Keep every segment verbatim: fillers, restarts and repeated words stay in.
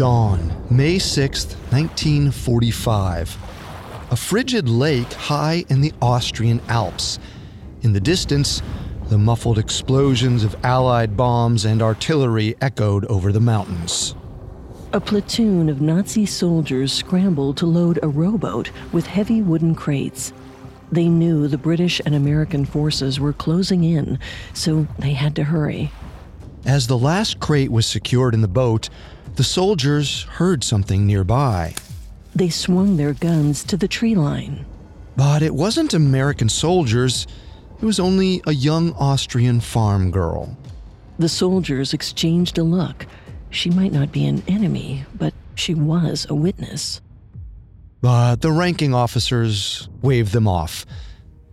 dawn, May sixth, nineteen forty-five. A frigid lake high in the Austrian Alps. In the distance, the muffled explosions of Allied bombs and artillery echoed over the mountains. A platoon of Nazi soldiers scrambled to load a rowboat with heavy wooden crates. They knew the British and American forces were closing in, so they had to hurry. As the last crate was secured in the boat, the soldiers heard something nearby. They swung their guns to the tree line. But it wasn't American soldiers. It was only a young Austrian farm girl. The soldiers exchanged a look. She might not be an enemy, but she was a witness. But the ranking officers waved them off.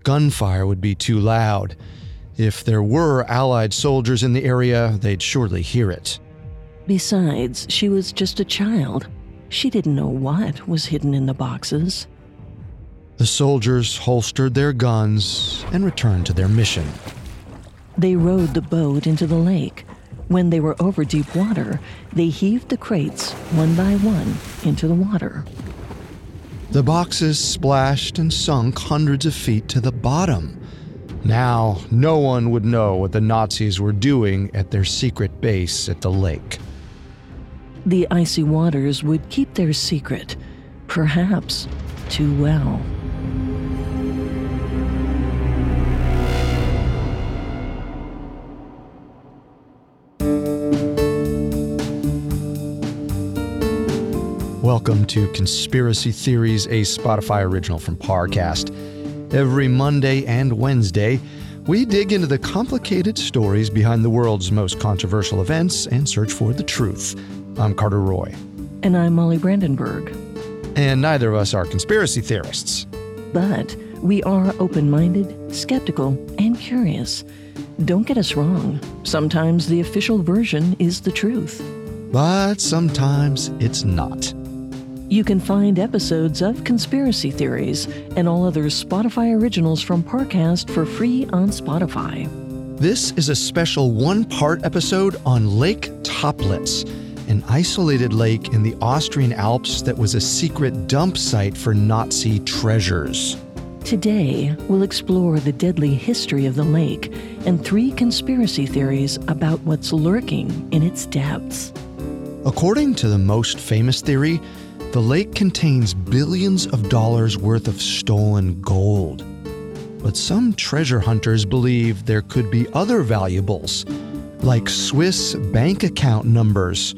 Gunfire would be too loud. If there were Allied soldiers in the area, they'd surely hear it. Besides, she was just a child. She didn't know what was hidden in the boxes. The soldiers holstered their guns and returned to their mission. They rowed the boat into the lake. When they were over deep water, they heaved the crates one by one into the water. The boxes splashed and sunk hundreds of feet to the bottom. Now, no one would know what the Nazis were doing at their secret base at the lake. The icy waters would keep their secret, perhaps too well. Welcome to Conspiracy Theories, a Spotify original from Parcast. Every Monday and Wednesday, we dig into the complicated stories behind the world's most controversial events and search for the truth. I'm Carter Roy. And I'm Molly Brandenburg. And neither of us are conspiracy theorists. But we are open-minded, skeptical, and curious. Don't get us wrong. Sometimes the official version is the truth. But sometimes it's not. You can find episodes of Conspiracy Theories and all other Spotify originals from Parcast for free on Spotify. This is a special one-part episode on Lake Toplitz, an isolated lake in the Austrian Alps that was a secret dump site for Nazi treasures. Today, we'll explore the deadly history of the lake and three conspiracy theories about what's lurking in its depths. According to the most famous theory, the lake contains billions of dollars worth of stolen gold. But some treasure hunters believe there could be other valuables, like Swiss bank account numbers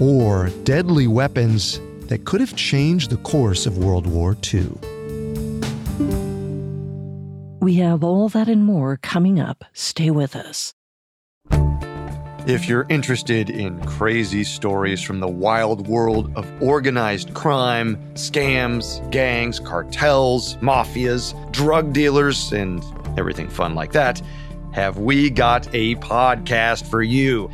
or deadly weapons that could have changed the course of World War Two. We have all that and more coming up. Stay with us. If you're interested in crazy stories from the wild world of organized crime, scams, gangs, cartels, mafias, drug dealers, and everything fun like that, have we got a podcast for you.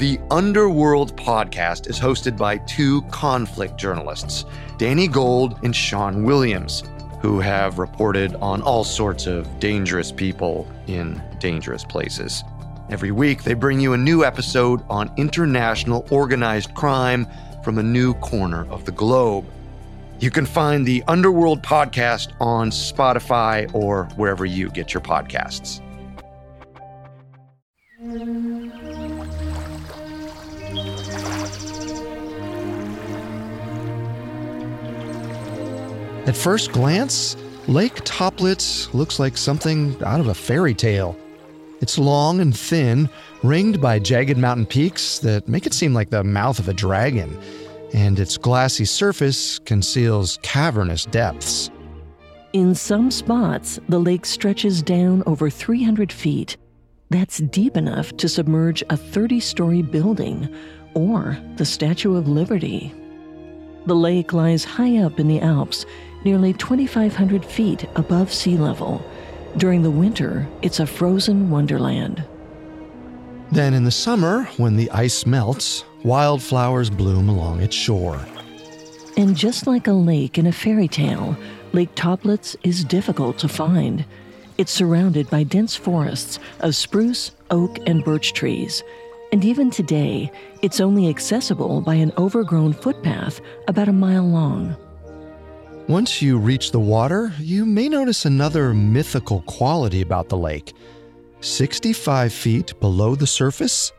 The Underworld Podcast is hosted by two conflict journalists, Danny Gold and Sean Williams, who have reported on all sorts of dangerous people in dangerous places. Every week, they bring you a new episode on international organized crime from a new corner of the globe. You can find the Underworld Podcast on Spotify or wherever you get your podcasts. At first glance, Lake Toplitz looks like something out of a fairy tale. It's long and thin, ringed by jagged mountain peaks that make it seem like the mouth of a dragon, and its glassy surface conceals cavernous depths. In some spots, the lake stretches down over three hundred feet. That's deep enough to submerge a thirty-story building or the Statue of Liberty. The lake lies high up in the Alps, nearly twenty-five hundred feet above sea level. During the winter, it's a frozen wonderland. Then in the summer, when the ice melts, wildflowers bloom along its shore. And just like a lake in a fairy tale, Lake Toplitz is difficult to find. It's surrounded by dense forests of spruce, oak, and birch trees. And even today, it's only accessible by an overgrown footpath about a mile long. Once you reach the water, you may notice another mythical quality about the lake. sixty-five feet below the surface,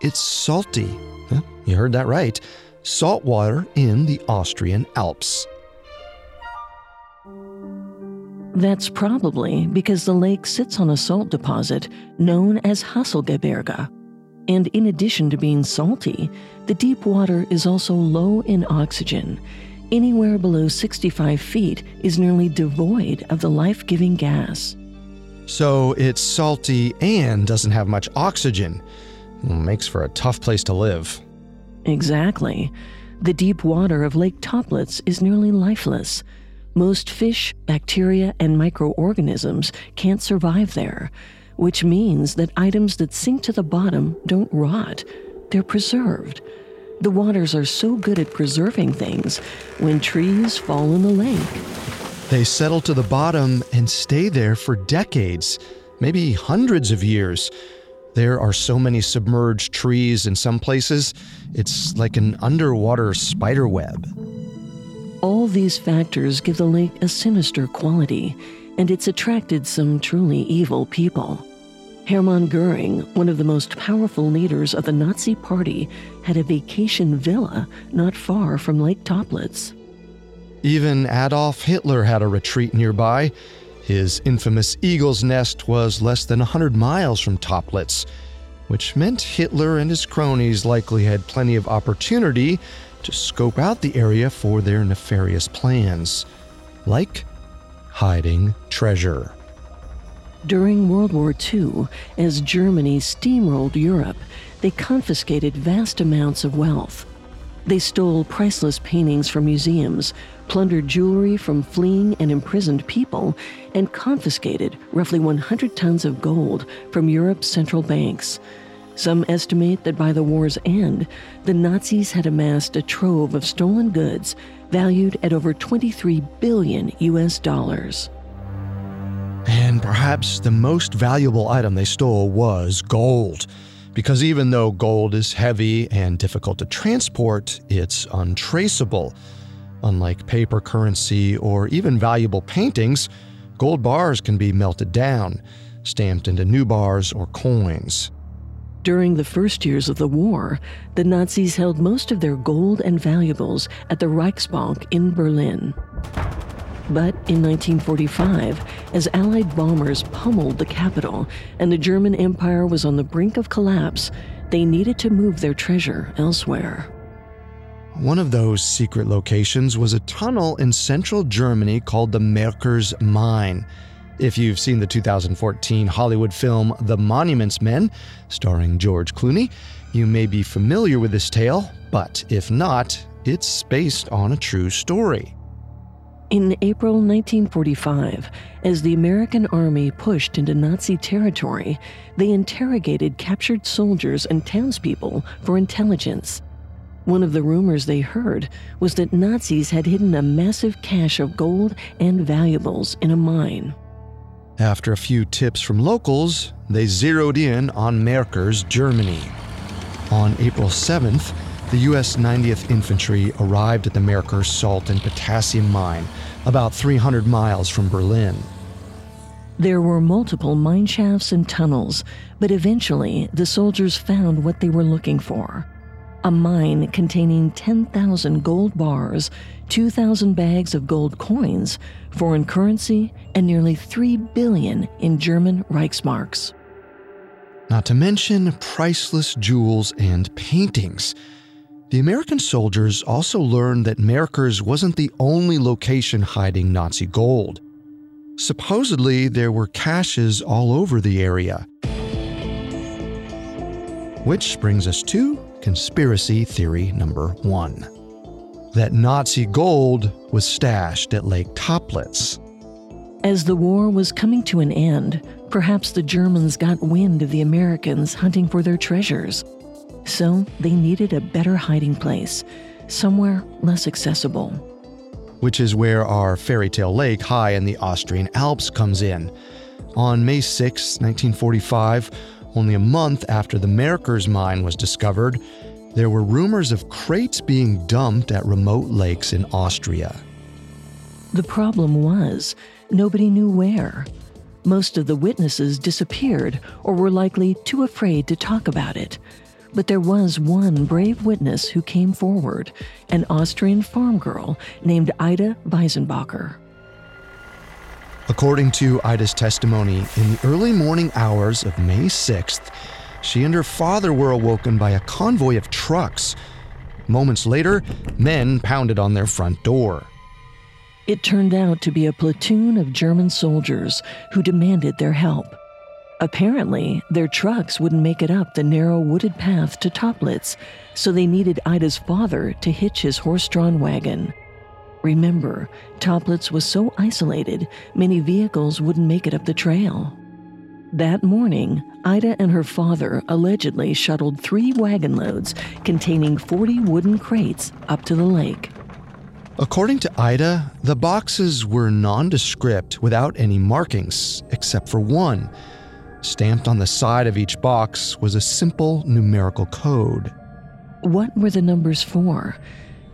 it's salty. You heard that right. Salt water in the Austrian Alps. That's probably because the lake sits on a salt deposit known as Hasselgebirge. And in addition to being salty, the deep water is also low in oxygen. Anywhere below sixty-five feet is nearly devoid of the life-giving gas. So it's salty and doesn't have much oxygen. Makes for a tough place to live. Exactly. The deep water of Lake Toplitz is nearly lifeless. Most fish, bacteria, and microorganisms can't survive there, which means that items that sink to the bottom don't rot. They're preserved. The waters are so good at preserving things, when trees fall in the lake, they settle to the bottom and stay there for decades, maybe hundreds of years. There are so many submerged trees in some places, it's like an underwater spider web. All these factors give the lake a sinister quality, and it's attracted some truly evil people. Hermann Göring, one of the most powerful leaders of the Nazi Party, had a vacation villa not far from Lake Toplitz. Even Adolf Hitler had a retreat nearby. His infamous Eagle's Nest was less than one hundred miles from Toplitz, which meant Hitler and his cronies likely had plenty of opportunity to scope out the area for their nefarious plans, like hiding treasure. During World War Two, as Germany steamrolled Europe, they confiscated vast amounts of wealth. They stole priceless paintings from museums, plundered jewelry from fleeing and imprisoned people, and confiscated roughly one hundred tons of gold from Europe's central banks. Some estimate that by the war's end, the Nazis had amassed a trove of stolen goods valued at over twenty-three billion U S dollars. And perhaps the most valuable item they stole was gold. Because even though gold is heavy and difficult to transport, it's untraceable. Unlike paper currency or even valuable paintings, gold bars can be melted down, stamped into new bars or coins. During the first years of the war, the Nazis held most of their gold and valuables at the Reichsbank in Berlin. But in nineteen forty-five, as Allied bombers pummeled the capital and the German Empire was on the brink of collapse, they needed to move their treasure elsewhere. One of those secret locations was a tunnel in central Germany called the Merkers Mine. If you've seen the two thousand fourteen Hollywood film The Monuments Men, starring George Clooney, you may be familiar with this tale, but if not, it's based on a true story. In April nineteen forty-five, as the American army pushed into Nazi territory, they interrogated captured soldiers and townspeople for intelligence. One of the rumors they heard was that Nazis had hidden a massive cache of gold and valuables in a mine. After a few tips from locals, they zeroed in on Merkers, Germany. On April seventh, the U S ninetieth Infantry arrived at the Merkers salt and potassium mine, about three hundred miles from Berlin. There were multiple mine shafts and tunnels, but eventually the soldiers found what they were looking for. A mine containing ten thousand gold bars, two thousand bags of gold coins, foreign currency, and nearly three billion in German Reichsmarks. Not to mention priceless jewels and paintings. The American soldiers also learned that Merkers wasn't the only location hiding Nazi gold. Supposedly, there were caches all over the area. Which brings us to conspiracy theory number one. That Nazi gold was stashed at Lake Toplitz. As the war was coming to an end, perhaps the Germans got wind of the Americans hunting for their treasures. So they needed a better hiding place, somewhere less accessible. Which is where our fairy tale lake high in the Austrian Alps comes in. On May sixth, nineteen forty-five, Only a month after the Merkers mine was discovered, there were rumors of crates being dumped at remote lakes in Austria. The problem was, nobody knew where. Most of the witnesses disappeared or were likely too afraid to talk about it. But there was one brave witness who came forward, an Austrian farm girl named Ida Weisenbacher. According to Ida's testimony, in the early morning hours of May sixth, she and her father were awoken by a convoy of trucks. Moments later, men pounded on their front door. It turned out to be a platoon of German soldiers who demanded their help. Apparently, their trucks wouldn't make it up the narrow wooded path to Toplitz, so they needed Ida's father to hitch his horse-drawn wagon. Remember, Toplitz was so isolated, many vehicles wouldn't make it up the trail. That morning, Ida and her father allegedly shuttled three wagon loads containing forty wooden crates up to the lake. According to Ida, the boxes were nondescript without any markings, except for one. Stamped on the side of each box was a simple numerical code. What were the numbers for?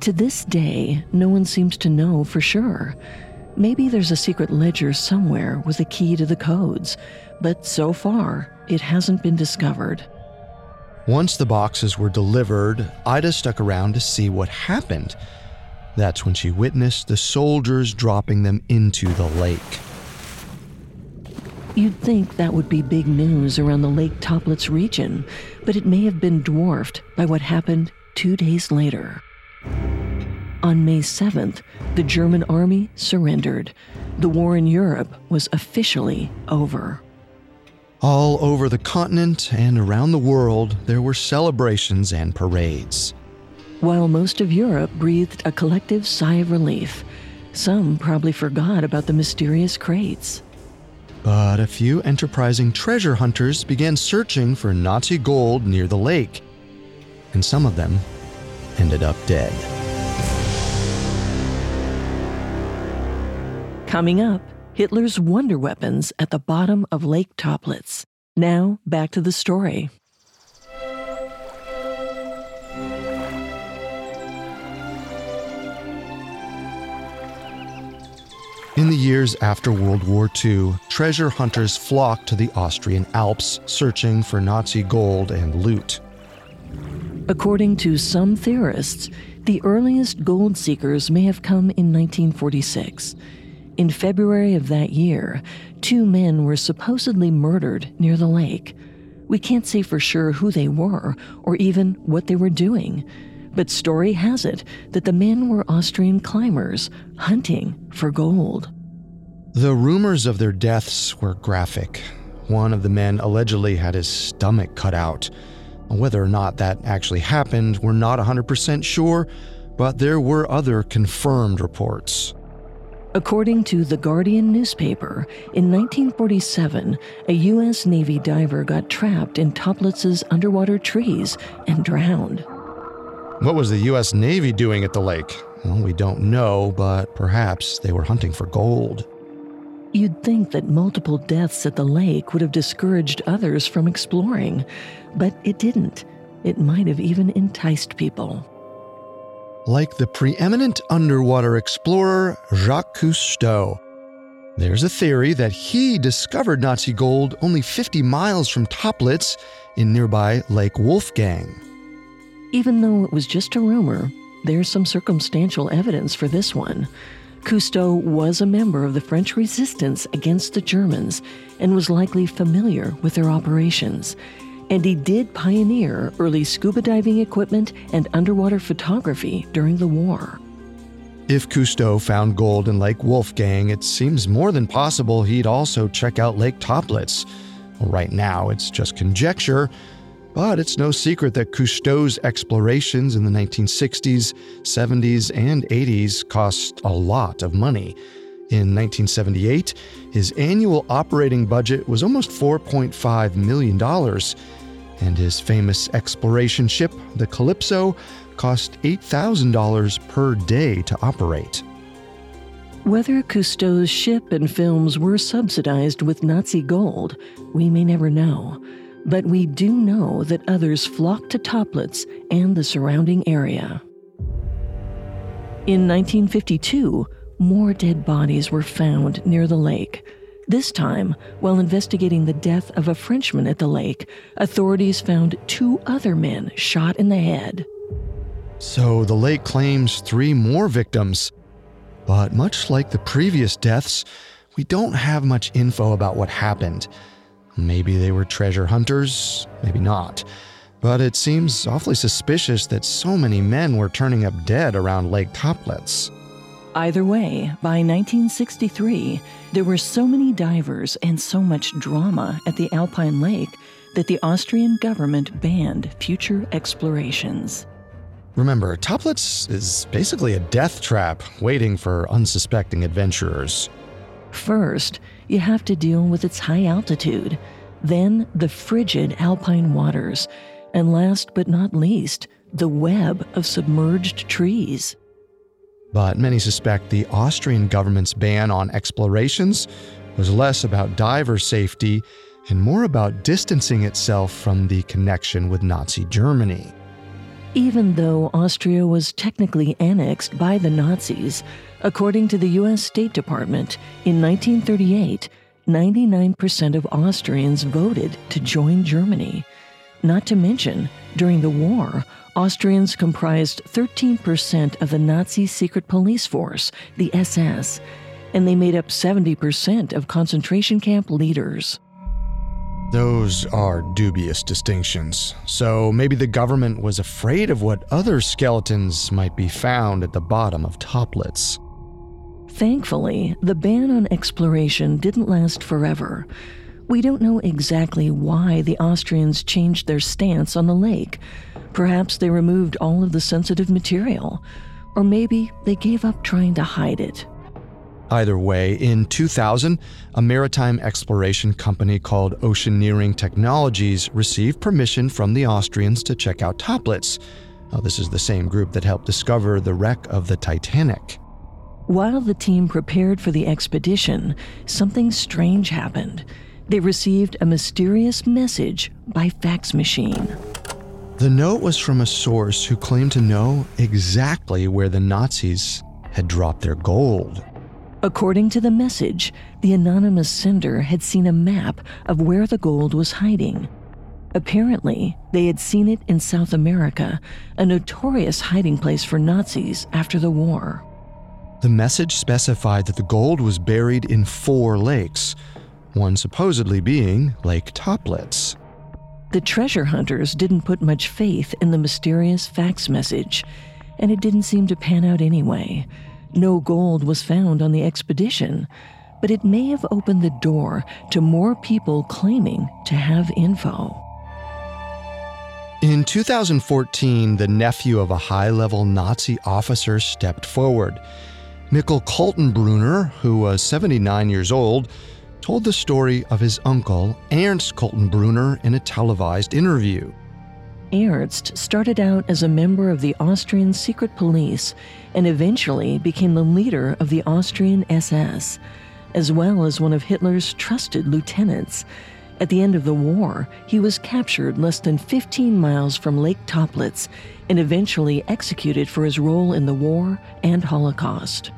To this day, no one seems to know for sure. Maybe there's a secret ledger somewhere with a key to the codes, but so far, it hasn't been discovered. Once the boxes were delivered, Ida stuck around to see what happened. That's when she witnessed the soldiers dropping them into the lake. You'd think that would be big news around the Lake Toplitz region, but it may have been dwarfed by what happened two days later. On May seventh, the German army surrendered. The war in Europe was officially over. All over the continent and around the world, there were celebrations and parades. While most of Europe breathed a collective sigh of relief, some probably forgot about the mysterious crates. But a few enterprising treasure hunters began searching for Nazi gold near the lake, and some of them ended up dead. Coming up, Hitler's wonder weapons at the bottom of Lake Toplitz. Now, back to the story. In the years after World War Two, treasure hunters flocked to the Austrian Alps, searching for Nazi gold and loot. According to some theorists, the earliest gold seekers may have come in nineteen forty-six. In February of that year, two men were supposedly murdered near the lake. We can't say for sure who they were or even what they were doing, but story has it that the men were Austrian climbers hunting for gold. The rumors of their deaths were graphic. One of the men allegedly had his stomach cut out. Whether or not that actually happened, we're not one hundred percent sure, but there were other confirmed reports. According to The Guardian newspaper, in nineteen forty-seven, a U S Navy diver got trapped in Toplitz's underwater trees and drowned. What was the U S Navy doing at the lake? Well, we don't know, but perhaps they were hunting for gold. You'd think that multiple deaths at the lake would have discouraged others from exploring, but it didn't. It might have even enticed people. Like the preeminent underwater explorer Jacques Cousteau, there's a theory that he discovered Nazi gold only fifty miles from Toplitz in nearby Lake Wolfgang. Even though it was just a rumor, there's some circumstantial evidence for this one. Cousteau was a member of the French resistance against the Germans and was likely familiar with their operations. And he did pioneer early scuba diving equipment and underwater photography during the war. If Cousteau found gold in Lake Wolfgang, it seems more than possible he'd also check out Lake Toplitz. Well, right now, it's just conjecture, but it's no secret that Cousteau's explorations in the nineteen sixties, seventies, and eighties cost a lot of money. In nineteen seventy-eight, his annual operating budget was almost four point five million dollars, and his famous exploration ship, the Calypso, cost eight thousand dollars per day to operate. Whether Cousteau's ship and films were subsidized with Nazi gold, we may never know, but we do know that others flocked to Toplitz and the surrounding area. In nineteen fifty-two, more dead bodies were found near the lake. This time, while investigating the death of a Frenchman at the lake, authorities found two other men shot in the head. So the lake claims three more victims. But much like the previous deaths, we don't have much info about what happened. Maybe they were treasure hunters, maybe not. But it seems awfully suspicious that so many men were turning up dead around Lake Toplitz. Either way, by nineteen sixty-three, there were so many divers and so much drama at the Alpine Lake that the Austrian government banned future explorations. Remember, Toplitz is basically a death trap waiting for unsuspecting adventurers. First, you have to deal with its high altitude, then the frigid alpine waters, and last but not least, the web of submerged trees. But many suspect the Austrian government's ban on explorations was less about diver safety and more about distancing itself from the connection with Nazi Germany. Even though Austria was technically annexed by the Nazis, according to the U S State Department, in nineteen thirty-eight, ninety-nine percent of Austrians voted to join Germany. Not to mention, during the war, Austrians comprised thirteen percent of the Nazi secret police force, the S S, and they made up seventy percent of concentration camp leaders. Those are dubious distinctions. So maybe the government was afraid of what other skeletons might be found at the bottom of Toplitz. Thankfully, the ban on exploration didn't last forever. We don't know exactly why the Austrians changed their stance on the lake. Perhaps they removed all of the sensitive material, or maybe they gave up trying to hide it. Either way, in two thousand, a maritime exploration company called Oceaneering Technologies received permission from the Austrians to check out Toplitz. Now, this is the same group that helped discover the wreck of the Titanic. While the team prepared for the expedition, something strange happened. They received a mysterious message by fax machine. The note was from a source who claimed to know exactly where the Nazis had dropped their gold. According to the message, the anonymous sender had seen a map of where the gold was hiding. Apparently, they had seen it in South America, a notorious hiding place for Nazis after the war. The message specified that the gold was buried in four lakes, one supposedly being Lake Toplitz. The treasure hunters didn't put much faith in the mysterious fax message, and it didn't seem to pan out anyway. No gold was found on the expedition, but it may have opened the door to more people claiming to have info. In two thousand fourteen, the nephew of a high-level Nazi officer stepped forward. Michael Kaltenbrunner, who was seventy-nine years old, told the story of his uncle, Ernst Kaltenbrunner, in a televised interview. Ernst started out as a member of the Austrian secret police and eventually became the leader of the Austrian S S, as well as one of Hitler's trusted lieutenants. At the end of the war, he was captured less than fifteen miles from Lake Toplitz and eventually executed for his role in the war and Holocaust.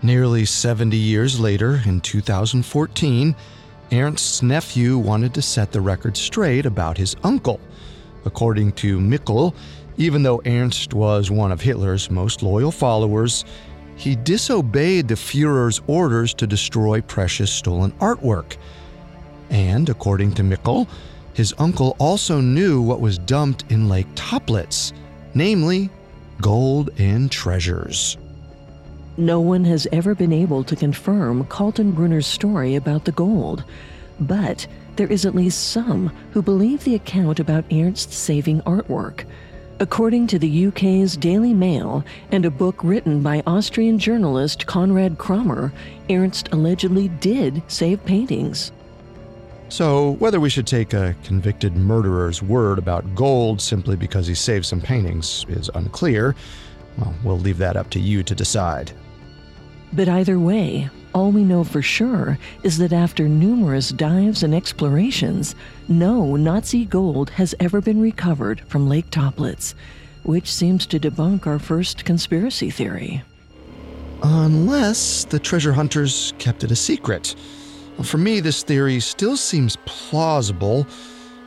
Nearly seventy years later, in two thousand fourteen, Ernst's nephew wanted to set the record straight about his uncle. According to Michael, even though Ernst was one of Hitler's most loyal followers, he disobeyed the Führer's orders to destroy precious stolen artwork. And according to Michael, his uncle also knew what was dumped in Lake Toplitz, namely gold and treasures. No one has ever been able to confirm Kaltenbrunner's story about the gold, but there is at least some who believe the account about Ernst saving artwork. According to the U K's Daily Mail and a book written by Austrian journalist Konrad Kramer, Ernst allegedly did save paintings. So whether we should take a convicted murderer's word about gold simply because he saved some paintings is unclear. Well, we'll leave that up to you to decide. But either way, all we know for sure is that after numerous dives and explorations, no Nazi gold has ever been recovered from Lake Toplitz, which seems to debunk our first conspiracy theory. Unless the treasure hunters kept it a secret. For me, this theory still seems plausible.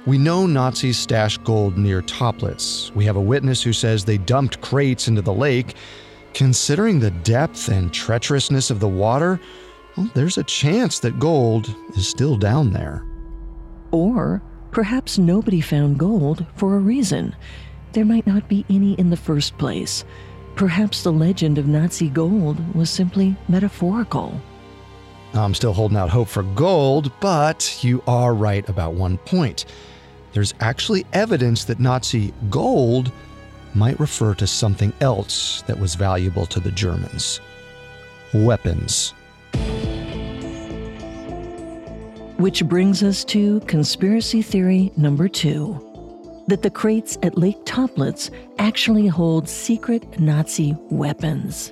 We know Nazis stashed gold near Toplitz. We have a witness who says they dumped crates into the lake. Considering the depth and treacherousness of the water, well, there's a chance that gold is still down there. Or perhaps nobody found gold for a reason. There might not be any in the first place. Perhaps the legend of Nazi gold was simply metaphorical. I'm still holding out hope for gold, but you are right about one point. There's actually evidence that Nazi gold might refer to something else that was valuable to the Germans. Weapons. Which brings us to conspiracy theory number two. That the crates at Lake Toplitz actually hold secret Nazi weapons.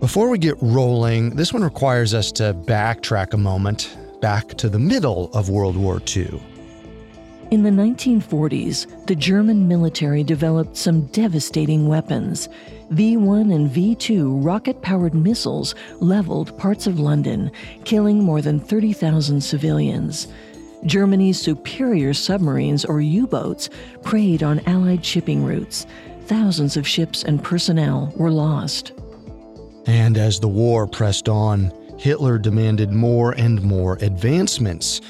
Before we get rolling, this one requires us to backtrack a moment, back to the middle of World War Two. In the nineteen forties, the German military developed some devastating weapons. V one and V two rocket-powered missiles leveled parts of London, killing more than thirty thousand civilians. Germany's superior submarines, or U-boats, preyed on Allied shipping routes. Thousands of ships and personnel were lost. And as the war pressed on, Hitler demanded more and more advancements.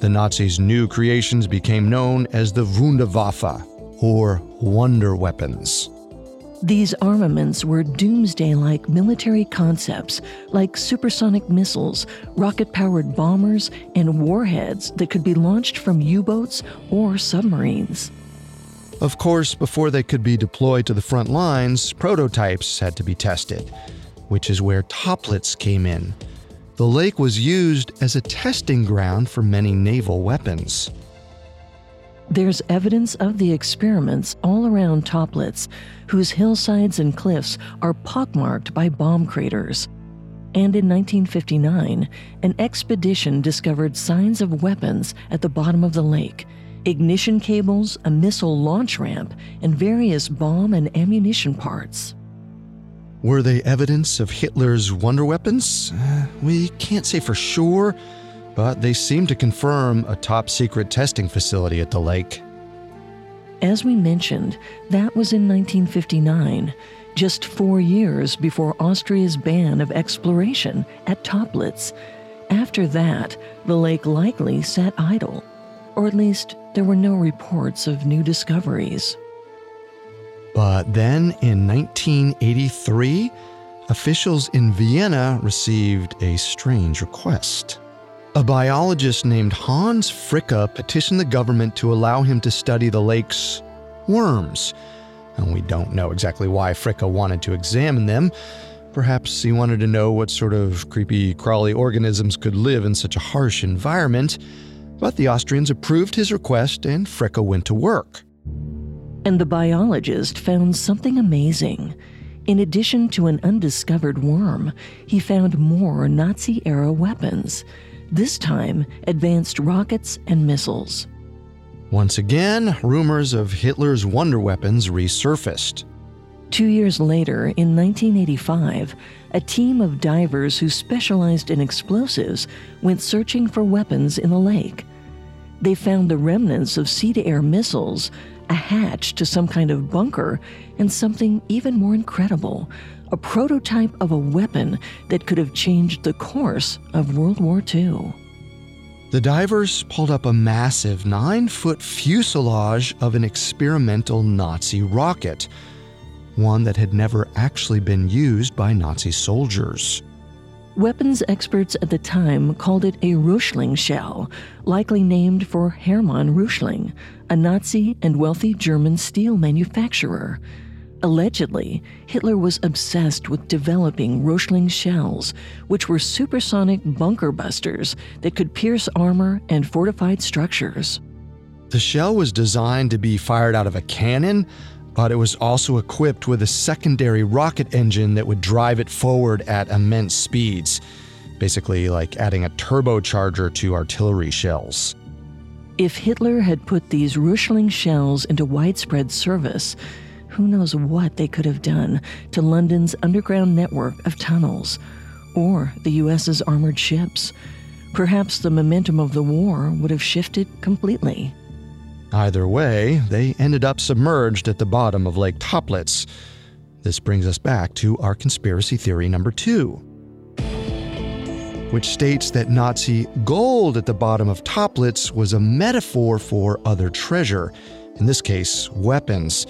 The Nazis' new creations became known as the Wunderwaffe, or wonder weapons. These armaments were doomsday-like military concepts like supersonic missiles, rocket-powered bombers, and warheads that could be launched from U-boats or submarines. Of course, before they could be deployed to the front lines, prototypes had to be tested, which is where Toplitz came in. The lake was used as a testing ground for many naval weapons. There's evidence of the experiments all around Toplitz, whose hillsides and cliffs are pockmarked by bomb craters. And in nineteen fifty-nine, an expedition discovered signs of weapons at the bottom of the lake: ignition cables, a missile launch ramp, and various bomb and ammunition parts. Were they evidence of Hitler's wonder weapons? Uh, we can't say for sure, but they seem to confirm a top-secret testing facility at the lake. As we mentioned, that was in nineteen fifty-nine, just four years before Austria's ban of exploration at Toplitz. After that, the lake likely sat idle, or at least there were no reports of new discoveries. But then in nineteen eighty-three, officials in Vienna received a strange request. A biologist named Hans Fricke petitioned the government to allow him to study the lake's worms. And we don't know exactly why Fricke wanted to examine them. Perhaps he wanted to know what sort of creepy, crawly organisms could live in such a harsh environment. But the Austrians approved his request and Fricke went to work. And the biologist found something amazing. In addition to an undiscovered worm, he found more Nazi-era weapons. This time, advanced rockets and missiles. Once again, rumors of Hitler's wonder weapons resurfaced. Two years later, in nineteen eighty-five, a team of divers who specialized in explosives went searching for weapons in the lake. They found the remnants of sea-to-air missiles, a hatch to some kind of bunker, and something even more incredible, a prototype of a weapon that could have changed the course of World War Two. The divers pulled up a massive nine-foot fuselage of an experimental Nazi rocket, one that had never actually been used by Nazi soldiers. Weapons experts at the time called it a Röchling shell, likely named for Hermann Röchling, a Nazi and wealthy German steel manufacturer. Allegedly, Hitler was obsessed with developing Röchling shells, which were supersonic bunker busters that could pierce armor and fortified structures. The shell was designed to be fired out of a cannon, but it was also equipped with a secondary rocket engine that would drive it forward at immense speeds. basically like adding a turbocharger to artillery shells. If Hitler had put these Röchling shells into widespread service, who knows what they could have done to London's underground network of tunnels, or the U S's armored ships. Perhaps the momentum of the war would have shifted completely. Either way, they ended up submerged at the bottom of Lake Toplitz. This brings us back to our conspiracy theory number two, which states that Nazi gold at the bottom of Toplitz was a metaphor for other treasure, in this case, weapons.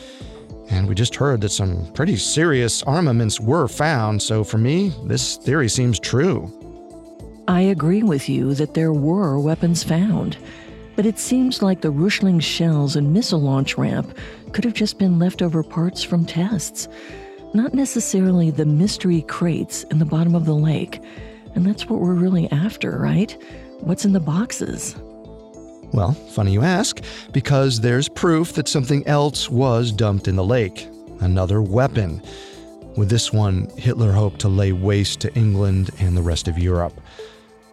And we just heard that some pretty serious armaments were found, so for me, this theory seems true. I agree with you that there were weapons found, but it seems like the Röchling shells and missile launch ramp could have just been leftover parts from tests, not necessarily the mystery crates in the bottom of the lake. And that's what we're really after, right? What's in the boxes? Well, funny you ask, because there's proof that something else was dumped in the lake, another weapon. With this one, Hitler hoped to lay waste to England and the rest of Europe,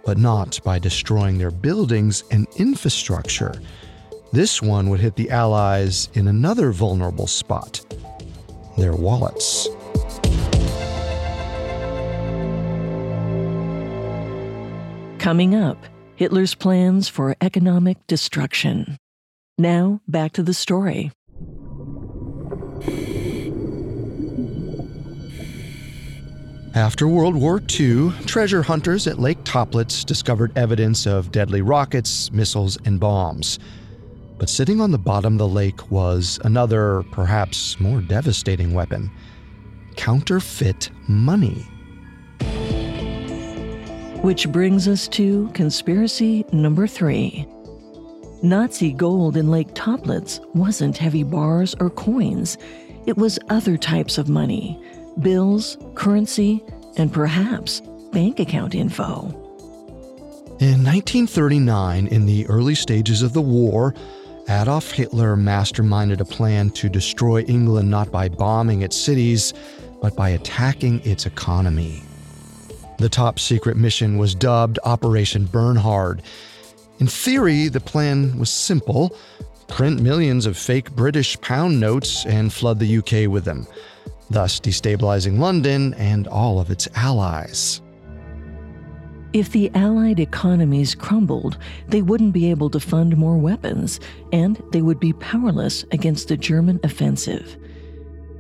but not by destroying their buildings and infrastructure. This one would hit the Allies in another vulnerable spot, their wallets. Coming up, Hitler's plans for economic destruction. Now, back to the story. After World War Two, treasure hunters at Lake Toplitz discovered evidence of deadly rockets, missiles, and bombs. But sitting on the bottom of the lake was another, perhaps more devastating weapon: counterfeit money. Which brings us to conspiracy number three. Nazi gold in Lake Toplitz wasn't heavy bars or coins. It was other types of money, bills, currency, and perhaps bank account info. In nineteen thirty-nine, in the early stages of the war, Adolf Hitler masterminded a plan to destroy England not by bombing its cities, but by attacking its economy. The top-secret mission was dubbed Operation Bernhard. In theory, the plan was simple: print millions of fake British pound notes and flood the U K with them, thus destabilizing London and all of its allies. If the Allied economies crumbled, they wouldn't be able to fund more weapons, and they would be powerless against the German offensive.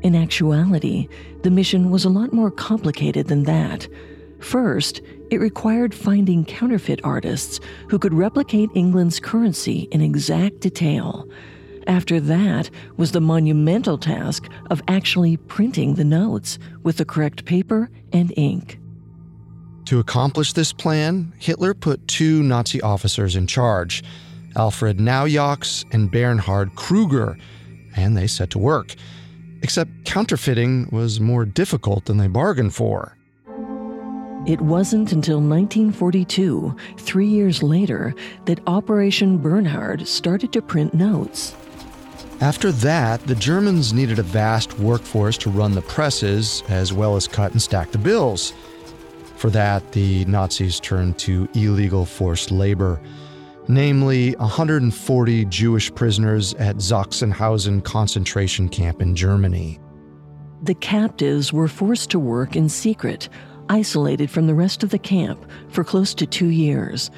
In actuality, the mission was a lot more complicated than that. First, it required finding counterfeit artists who could replicate England's currency in exact detail. After that was the monumental task of actually printing the notes with the correct paper and ink. To accomplish this plan, Hitler put two Nazi officers in charge, Alfred Naujocks and Bernhard Kruger, and they set to work. Except counterfeiting was more difficult than they bargained for. It wasn't until nineteen forty-two, three years later, that Operation Bernhard started to print notes. After that, the Germans needed a vast workforce to run the presses, as well as cut and stack the bills. For that, the Nazis turned to illegal forced labor, namely one hundred forty Jewish prisoners at Sachsenhausen concentration camp in Germany. The captives were forced to work in secret, isolated from the rest of the camp for close to two years.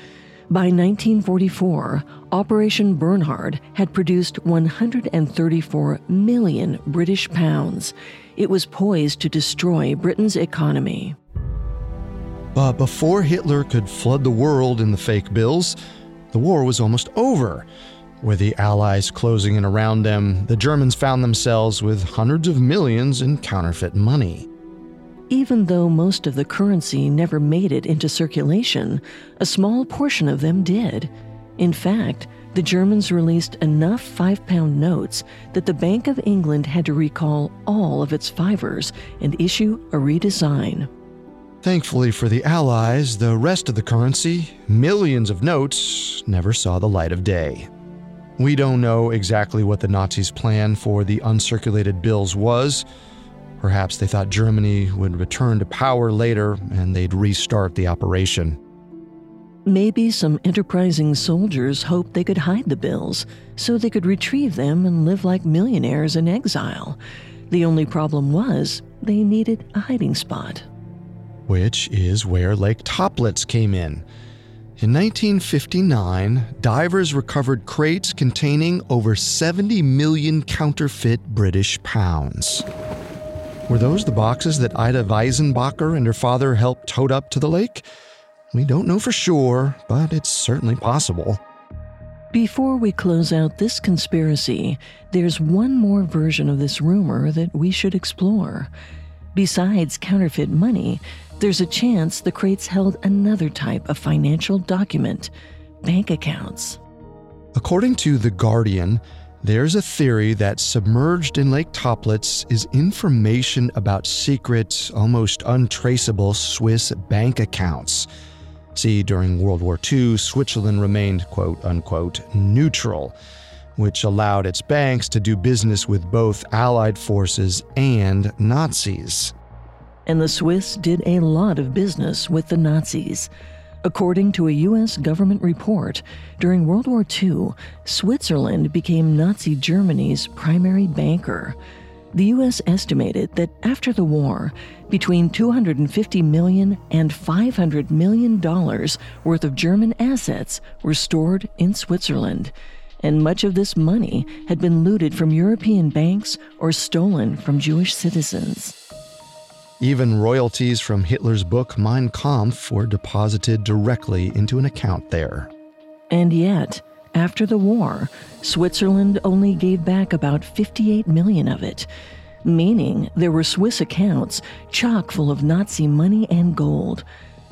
By nineteen forty-four, Operation Bernhard had produced one hundred thirty-four million British pounds. It was poised to destroy Britain's economy. But before Hitler could flood the world in the fake bills, the war was almost over. With the Allies closing in around them, the Germans found themselves with hundreds of millions in counterfeit money. Even though most of the currency never made it into circulation, a small portion of them did. In fact, the Germans released enough five-pound notes that the Bank of England had to recall all of its fivers and issue a redesign. Thankfully for the Allies, the rest of the currency, millions of notes, never saw the light of day. We don't know exactly what the Nazis' plan for the uncirculated bills was. Perhaps they thought Germany would return to power later and they'd restart the operation. Maybe some enterprising soldiers hoped they could hide the bills so they could retrieve them and live like millionaires in exile. The only problem was they needed a hiding spot. Which is where Lake Toplitz came in. In nineteen fifty-nine, divers recovered crates containing over seventy million counterfeit British pounds. Were those the boxes that Ida Weisenbacher and her father helped tote up to the lake? We don't know for sure, but it's certainly possible. Before we close out this conspiracy, there's one more version of this rumor that we should explore. Besides counterfeit money, there's a chance the crates held another type of financial document, bank accounts. According to The Guardian, there's a theory that submerged in Lake Toplitz is information about secret, almost untraceable Swiss bank accounts. See, during World War Two, Switzerland remained, quote unquote, neutral, which allowed its banks to do business with both Allied forces and Nazis. And the Swiss did a lot of business with the Nazis. According to a U S government report, during World War Two, Switzerland became Nazi Germany's primary banker. The U S estimated that after the war, between two hundred fifty million dollars and five hundred million dollars worth of German assets were stored in Switzerland, and much of this money had been looted from European banks or stolen from Jewish citizens. Even royalties from Hitler's book Mein Kampf were deposited directly into an account there. And yet, after the war, Switzerland only gave back about fifty-eight million of it, meaning there were Swiss accounts chock full of Nazi money and gold.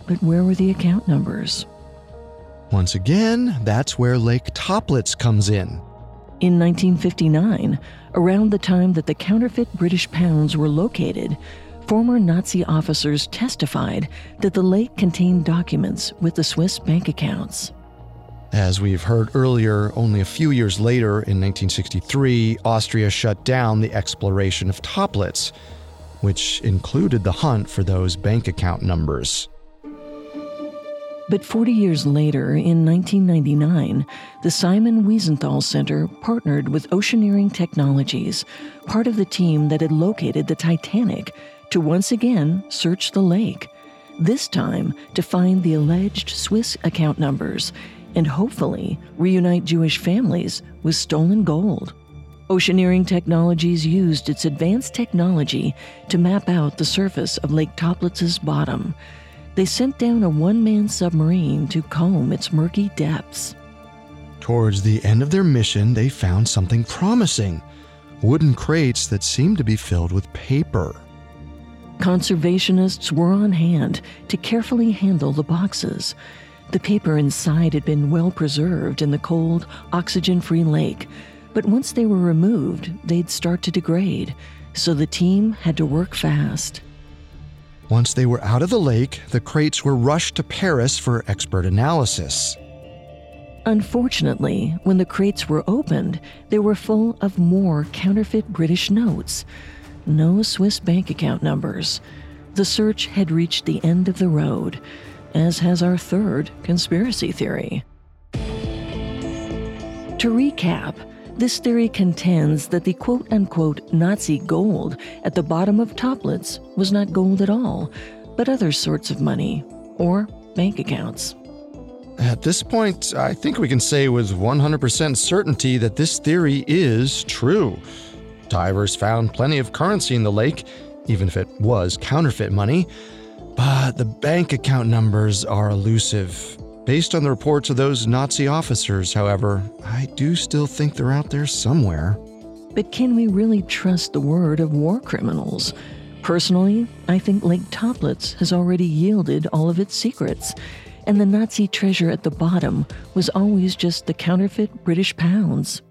But where were the account numbers? Once again, that's where Lake Toplitz comes in. In nineteen fifty-nine, around the time that the counterfeit British pounds were located, former Nazi officers testified that the lake contained documents with the Swiss bank accounts. As we've heard earlier, only a few years later, in nineteen sixty-three, Austria shut down the exploration of Toplitz, which included the hunt for those bank account numbers. But forty years later, in nineteen ninety-nine, the Simon Wiesenthal Center partnered with Oceaneering Technologies, part of the team that had located the Titanic, to once again search the lake, this time to find the alleged Swiss account numbers and hopefully reunite Jewish families with stolen gold. Oceaneering Technologies used its advanced technology to map out the surface of Lake Toplitz's bottom. They sent down a one-man submarine to comb its murky depths. Towards the end of their mission, they found something promising, wooden crates that seemed to be filled with paper. Conservationists were on hand to carefully handle the boxes. The paper inside had been well preserved in the cold, oxygen-free lake, but once they were removed, they'd start to degrade, so the team had to work fast. Once they were out of the lake, the crates were rushed to Paris for expert analysis. Unfortunately, when the crates were opened, they were full of more counterfeit British notes. No Swiss bank account numbers. The search had reached the end of the road, as has our third conspiracy theory. To recap, this theory contends that the quote-unquote Nazi gold at the bottom of Toplitz was not gold at all, but other sorts of money, or bank accounts. At this point, I think we can say with one hundred percent certainty that this theory is true. Divers found plenty of currency in the lake, even if it was counterfeit money. But the bank account numbers are elusive. Based on the reports of those Nazi officers, however, I do still think they're out there somewhere. But can we really trust the word of war criminals? Personally, I think Lake Toplitz has already yielded all of its secrets, and the Nazi treasure at the bottom was always just the counterfeit British pounds.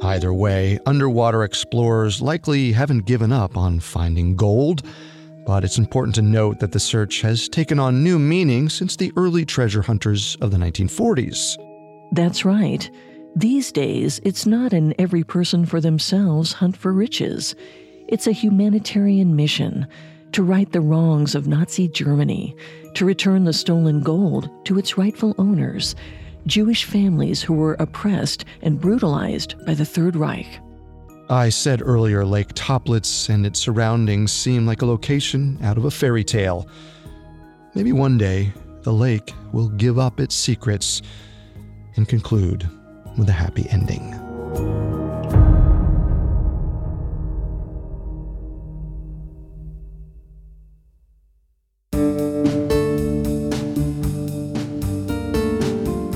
Either way, underwater explorers likely haven't given up on finding gold, but it's important to note that the search has taken on new meaning since the early treasure hunters of the nineteen forties. That's right. These days, it's not an every person for themselves hunt for riches. It's a humanitarian mission to right the wrongs of Nazi Germany, to return the stolen gold to its rightful owners, Jewish families who were oppressed and brutalized by the Third Reich. I said earlier, Lake Toplitz and its surroundings seem like a location out of a fairy tale. Maybe one day, the lake will give up its secrets and conclude with a happy ending.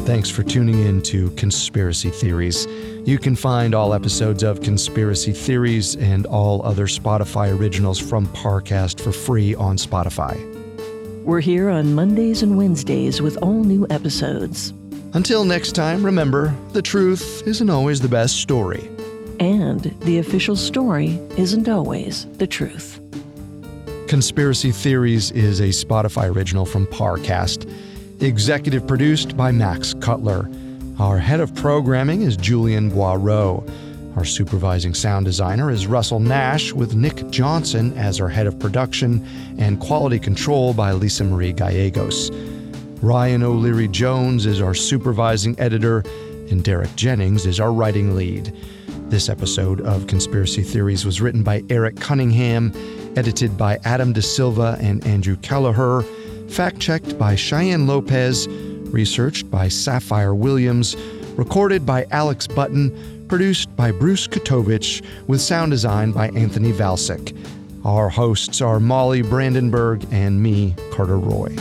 Thanks for tuning in to Conspiracy Theories. You can find all episodes of Conspiracy Theories and all other Spotify originals from Parcast for free on Spotify. We're here on Mondays and Wednesdays with all new episodes. Until next time, remember, the truth isn't always the best story. And the official story isn't always the truth. Conspiracy Theories is a Spotify original from Parcast. Executive produced by Max Cutler. Our head of programming is Julian Boireau. Our supervising sound designer is Russell Nash, with Nick Johnson as our head of production, and quality control by Lisa Marie Gallegos. Ryan O'Leary Jones is our supervising editor, and Derek Jennings is our writing lead. This episode of Conspiracy Theories was written by Eric Cunningham, edited by Adam De Silva and Andrew Kelleher, fact-checked by Cheyenne Lopez, researched by Sapphire Williams, recorded by Alex Button, produced by Bruce Kotovich, with sound design by Anthony Valsic. Our hosts are Molly Brandenburg and me, Carter Roy.